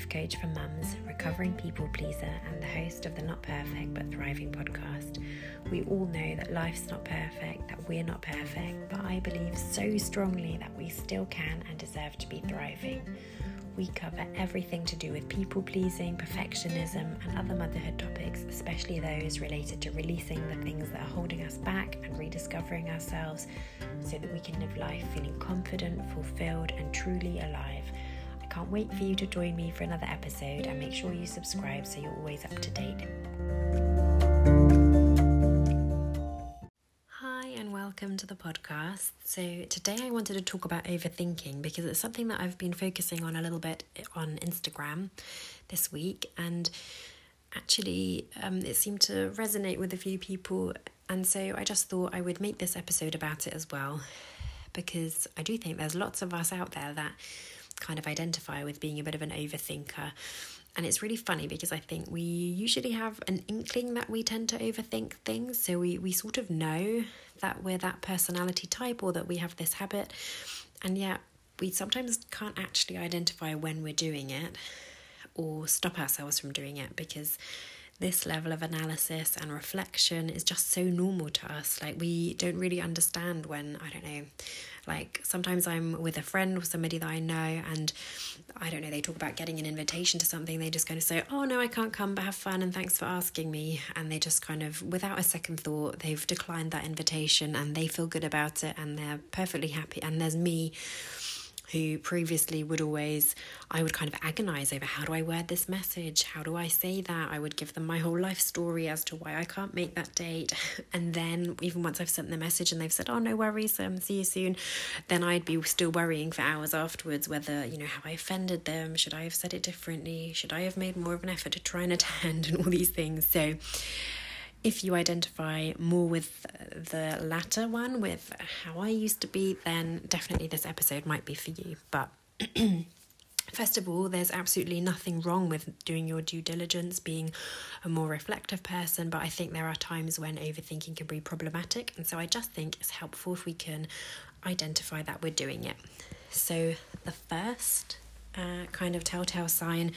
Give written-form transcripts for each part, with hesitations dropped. life coach for mums, recovering people pleaser, and the host of the Not Perfect But Thriving podcast. We all know that life's not perfect, that we're not perfect, but I believe so strongly that we still can and deserve to be thriving. We cover everything to do with people pleasing, perfectionism, and other motherhood topics, especially those related to releasing the things that are holding us back and rediscovering ourselves so that we can live life feeling confident, fulfilled, and truly alive. I can't wait for you to join me for another episode, and make sure you subscribe so you're always up to date. Welcome to the podcast. So today I wanted to talk about overthinking because it's something that I've been focusing on a little bit on Instagram this week, and actually it seemed to resonate with a few people, and so I just thought I would make this episode about it as well, because I do think there's lots of us out there that kind of identify with being a bit of an overthinker. And it's really funny because I think we usually have an inkling that we tend to overthink things. So we sort of know that we're that personality type or that we have this habit. And yet we sometimes can't actually identify when we're doing it or stop ourselves from doing it, because this level of analysis and reflection is just so normal to us. Like, we don't really understand when, I don't know, like sometimes I'm with a friend or somebody that I know, and I don't know, they talk about getting an invitation to something. They just kind of say, oh no, I can't come, but have fun and thanks for asking me. And they just kind of, without a second thought, they've declined that invitation and they feel good about it and they're perfectly happy. And there's me, who previously I would kind of agonize over, how do I word this message? How do I say that? I would give them my whole life story as to why I can't make that date. And then even once I've sent the message and they've said, oh, no worries, see you soon, then I'd be still worrying for hours afterwards whether, you know, have I offended them? Should I have said it differently? Should I have made more of an effort to try and attend, and all these things? So if you identify more with the latter one, with how I used to be, then definitely this episode might be for you. But first of all, there's absolutely nothing wrong with doing your due diligence, being a more reflective person, but I think there are times when overthinking can be problematic, and so I just think it's helpful if we can identify that we're doing it. So the first kind of telltale sign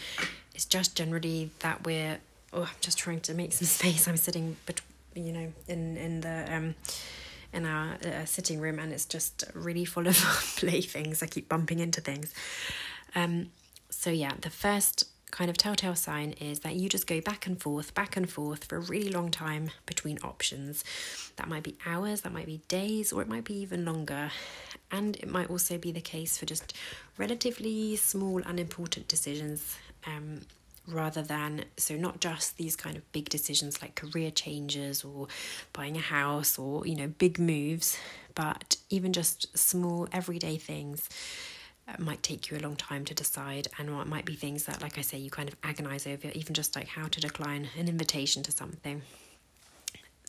is just generally that we're, oh, I'm just trying to make some space. I'm sitting, you know, in our sitting room, and it's just really full of playthings. I keep bumping into things. So yeah, the first kind of telltale sign is that you just go back and forth for a really long time between options. That might be hours, that might be days, or it might be even longer. And it might also be the case for just relatively small, unimportant decisions. Rather than, so not just these kind of big decisions like career changes or buying a house or, you know, big moves, but even just small everyday things might take you a long time to decide, and what might be things that, like I say, you kind of agonize over, even just like how to decline an invitation to something.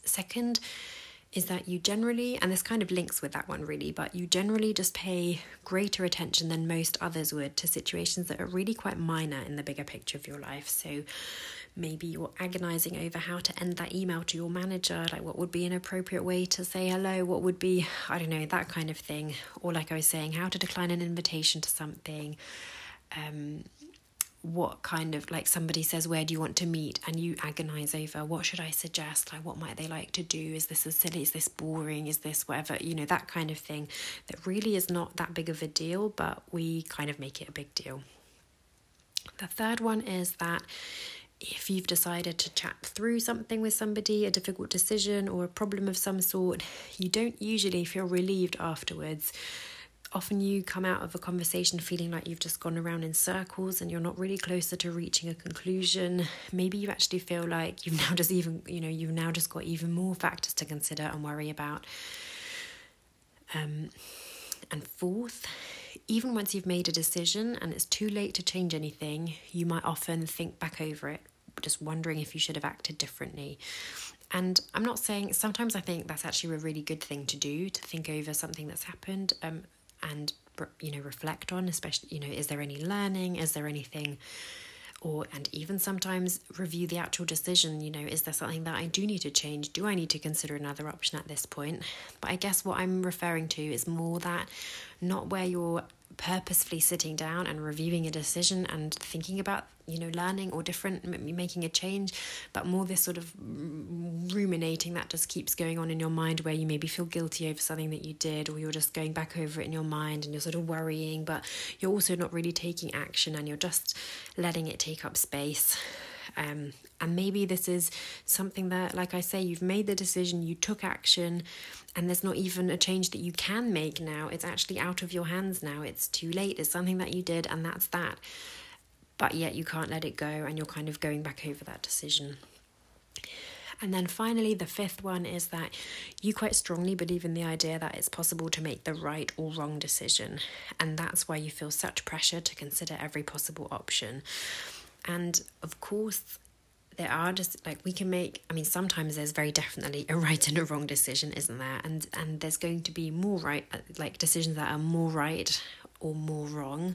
Second is that you generally, and this kind of links with that one really, but you generally just pay greater attention than most others would to situations that are really quite minor in the bigger picture of your life. So maybe you're agonizing over how to end that email to your manager, like what would be an appropriate way to say hello, what would be, I don't know, that kind of thing. Or like I was saying, how to decline an invitation to something, what kind of, like somebody says, where do you want to meet? And you agonize over, what should I suggest? Like, what might they like to do? Is this as silly? Is this boring? Is this whatever? You know, that kind of thing that really is not that big of a deal, but we kind of make it a big deal. The third one is that if you've decided to chat through something with somebody, a difficult decision or a problem of some sort, you don't usually feel relieved afterwards. Often you come out of a conversation feeling like you've just gone around in circles and you're not really closer to reaching a conclusion. Maybe you actually feel like you've now just got even more factors to consider and worry about. And fourth, even once you've made a decision and it's too late to change anything, you might often think back over it, just wondering if you should have acted differently. And I'm not saying, sometimes I think that's actually a really good thing to do, to think over something that's happened, and, you know, reflect on, especially, you know, is there any learning? Is there anything? And even sometimes review the actual decision, you know, is there something that I do need to change? Do I need to consider another option at this point? But I guess what I'm referring to is more that, not where you're purposefully sitting down and reviewing a decision and thinking about, you know, learning or different, making a change, but more this sort of ruminating that just keeps going on in your mind, where you maybe feel guilty over something that you did, or you're just going back over it in your mind and you're sort of worrying, but you're also not really taking action and you're just letting it take up space. And maybe this is something that, like I say, you've made the decision, you took action, and there's not even a change that you can make now. It's actually out of your hands now. It's too late. It's something that you did, and that's that. But yet you can't let it go, and you're kind of going back over that decision. And then finally, the fifth one is that you quite strongly believe in the idea that it's possible to make the right or wrong decision. And that's why you feel such pressure to consider every possible option. And of course, there are just, like, we can make, I mean, sometimes there's very definitely a right and a wrong decision, isn't there? And there's going to be more right, like decisions that are more right or more wrong.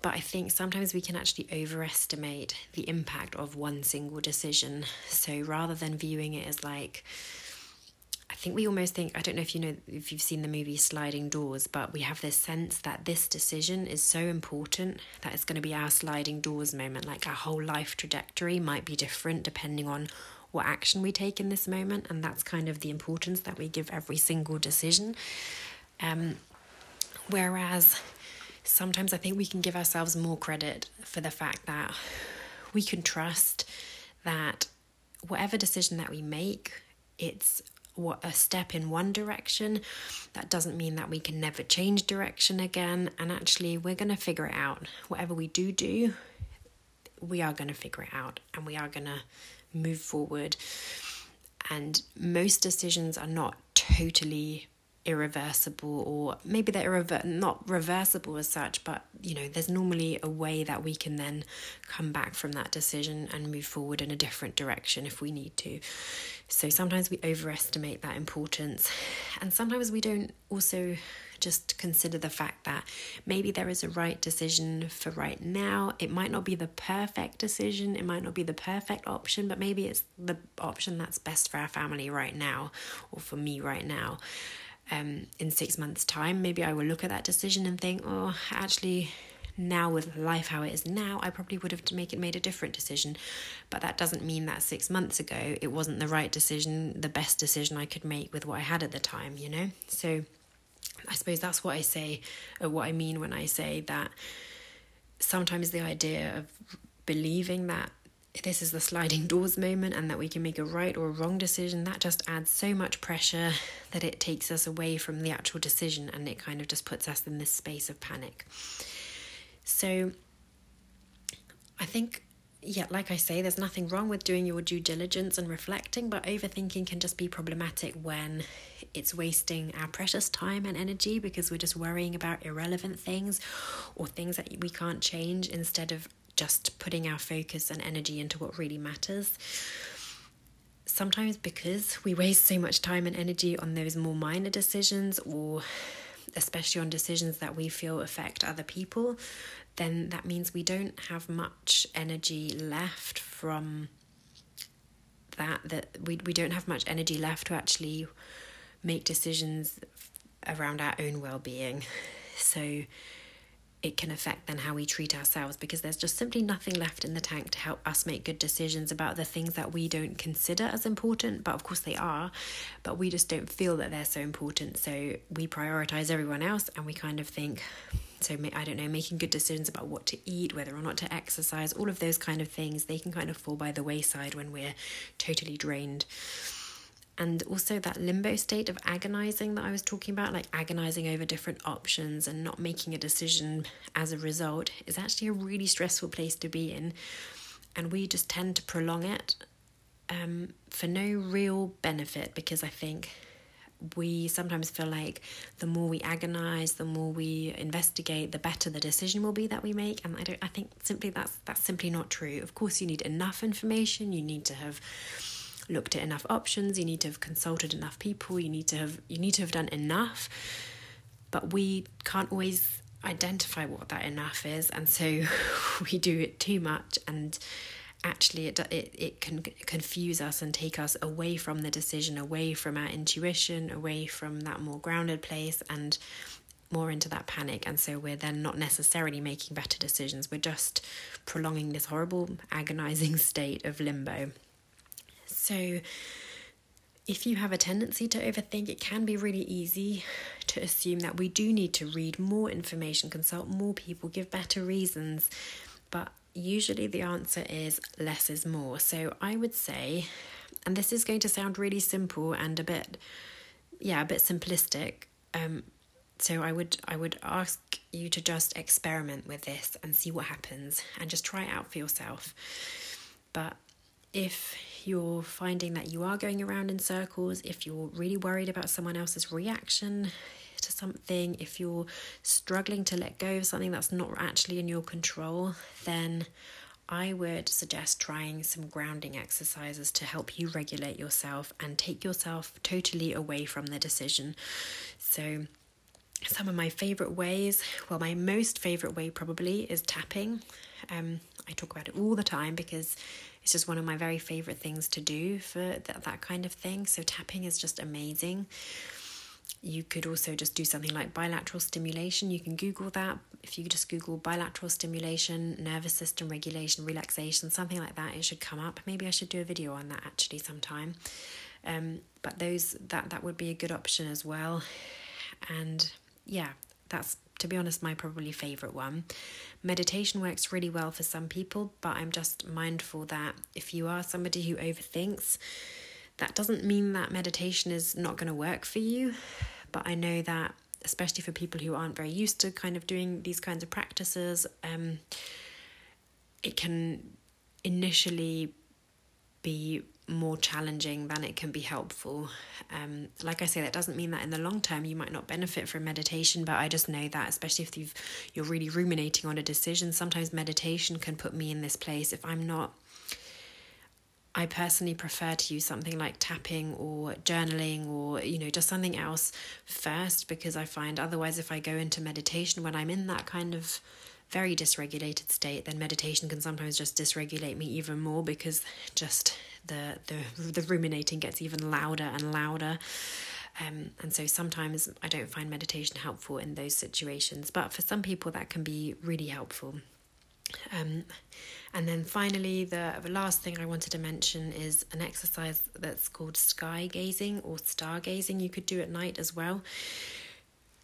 But I think sometimes we can actually overestimate the impact of one single decision. So rather than viewing it as like, I think we almost think, I don't know if you know, if you've seen the movie Sliding Doors, but we have this sense that this decision is so important that it's going to be our sliding doors moment. Like, our whole life trajectory might be different depending on what action we take in this moment. And that's kind of the importance that we give every single decision. Whereas sometimes I think we can give ourselves more credit for the fact that we can trust that whatever decision that we make, it's a step in one direction. That doesn't mean that we can never change direction again, and actually we're going to figure it out. Whatever we do, we are going to figure it out, and we are going to move forward. And most decisions are not totally irreversible, or maybe they're not reversible as such, but you know, there's normally a way that we can then come back from that decision and move forward in a different direction if we need to. So sometimes we overestimate that importance, and sometimes we don't also just consider the fact that maybe there is a right decision for right now. It might not be the perfect decision, it might not be the perfect option, but maybe it's the option that's best for our family right now, or for me right now. In 6 months' time, maybe I will look at that decision and think, oh, actually, now with life how it is now, I probably would have made a different decision. But that doesn't mean that 6 months ago it wasn't the right decision, the best decision I could make with what I had at the time, you know? So I suppose that's what I say, or what I mean when I say that sometimes the idea of believing that this is the sliding doors moment and that we can make a right or a wrong decision, that just adds so much pressure that it takes us away from the actual decision, and it kind of just puts us in this space of panic. So I think, yeah, like I say, there's nothing wrong with doing your due diligence and reflecting, but overthinking can just be problematic when it's wasting our precious time and energy because we're just worrying about irrelevant things or things that we can't change, instead of just putting our focus and energy into what really matters. Sometimes because we waste so much time and energy on those more minor decisions, or especially on decisions that we feel affect other people, then that means we don't have much energy left from that we don't have much energy left to actually make decisions around our own well-being. So it can affect then how we treat ourselves, because there's just simply nothing left in the tank to help us make good decisions about the things that we don't consider as important. But of course they are, but we just don't feel that they're so important. So we prioritize everyone else, and we kind of think, so I don't know, making good decisions about what to eat, whether or not to exercise, all of those kind of things, they can kind of fall by the wayside when we're totally drained. And also that limbo state of agonizing that I was talking about, like agonizing over different options and not making a decision as a result, is actually a really stressful place to be in. And we just tend to prolong it for no real benefit, because I think we sometimes feel like the more we agonize, the more we investigate, the better the decision will be that we make. And I think simply that's simply not true. Of course, you need enough information, you need to have looked at enough options, you need to have consulted enough people, you need to have done enough, but we can't always identify what that enough is, and so we do it too much, and actually it can confuse us and take us away from the decision, away from our intuition, away from that more grounded place, and more into that panic, and so we're then not necessarily making better decisions. We're just prolonging this horrible, agonizing state of limbo. So if you have a tendency to overthink, it can be really easy to assume that we do need to read more information, consult more people, give better reasons, but usually the answer is less is more. So I would say, and this is going to sound really simple and a bit simplistic, so I would ask you to just experiment with this and see what happens and just try it out for yourself. But if you're finding that you are going around in circles, if you're really worried about someone else's reaction to something, if you're struggling to let go of something that's not actually in your control, then I would suggest trying some grounding exercises to help you regulate yourself and take yourself totally away from the decision. So some of my favourite ways, well, my most favourite way probably is tapping. I talk about it all the time because it's just one of my very favourite things to do for that kind of thing. So tapping is just amazing. You could also just do something like bilateral stimulation. You can Google that. If you just Google bilateral stimulation, nervous system regulation, relaxation, something like that, it should come up. Maybe I should do a video on that actually sometime. But that would be a good option as well. And yeah, that's, to be honest, my probably favourite one. Meditation works really well for some people, but I'm just mindful that if you are somebody who overthinks, that doesn't mean that meditation is not going to work for you. But I know that, especially for people who aren't very used to kind of doing these kinds of practices, it can initially be more challenging than it can be helpful. Like I say, that doesn't mean that in the long term you might not benefit from meditation, but I just know that, especially if you're really ruminating on a decision, sometimes meditation can put me in this place if I'm not. I personally prefer to use something like tapping or journaling or, just something else first, because I find otherwise if I go into meditation when I'm in that kind of very dysregulated state, then meditation can sometimes just dysregulate me even more, because just the ruminating gets even louder and louder, and so sometimes I don't find meditation helpful in those situations, but for some people that can be really helpful. And then finally, the last thing I wanted to mention is an exercise that's called sky gazing or stargazing. You could do at night as well,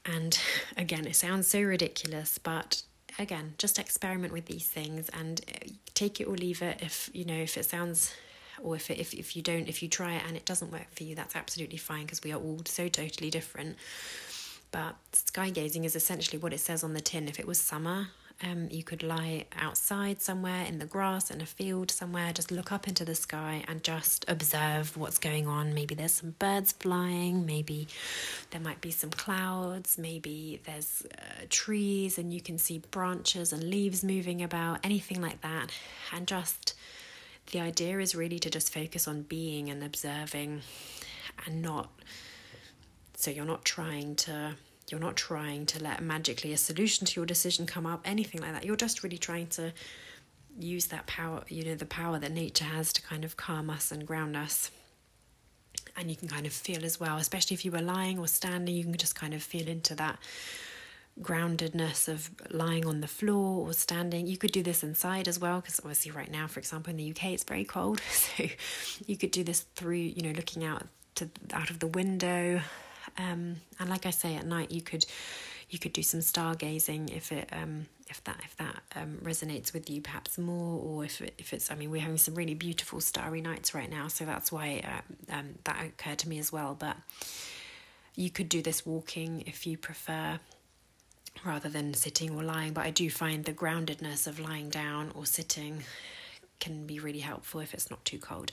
and again, it sounds so ridiculous, but again, just experiment with these things and take it or leave it. If you try it and it doesn't work for you, that's absolutely fine, because we are all so totally different. But sky gazing is essentially what it says on the tin. If it was summer, you could lie outside somewhere in the grass, in a field somewhere, just look up into the sky and just observe what's going on. Maybe there's some birds flying, maybe there might be some clouds, maybe there's trees and you can see branches and leaves moving about, anything like that. And just the idea is really to just focus on being and observing, and not, so you're not trying to let magically a solution to your decision come up, anything like that. You're just really trying to use that power, the power that nature has to kind of calm us and ground us. And you can kind of feel as well, especially if you were lying or standing, you can just kind of feel into that groundedness of lying on the floor or standing. You could do this inside as well, because obviously right now, for example, in the UK, it's very cold. So you could do this through, looking out of the window. And like I say, at night you could do some stargazing if that resonates with you perhaps more, or if it's, I mean, we're having some really beautiful starry nights right now, so that's why that occurred to me as well. But you could do this walking if you prefer, rather than sitting or lying. But I do find the groundedness of lying down or sitting can be really helpful if it's not too cold.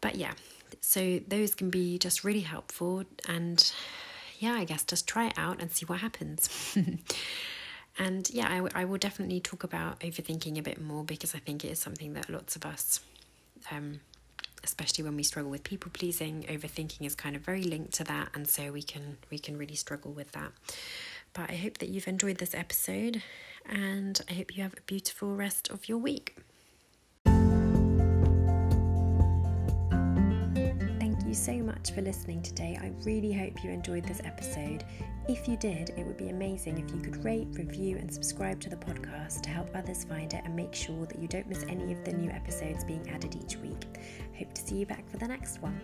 But yeah, so those can be just really helpful, and yeah, I guess just try it out and see what happens. And yeah, I will definitely talk about overthinking a bit more, because I think it is something that lots of us, especially when we struggle with people pleasing, overthinking is kind of very linked to that, and so we can really struggle with that. But I hope that you've enjoyed this episode, and I hope you have a beautiful rest of your week. so much for listening today. I really hope you enjoyed this episode. If you did, it would be amazing if you could rate, review and subscribe to the podcast to help others find it and make sure that you don't miss any of the new episodes being added each week. Hope to see you back for the next one.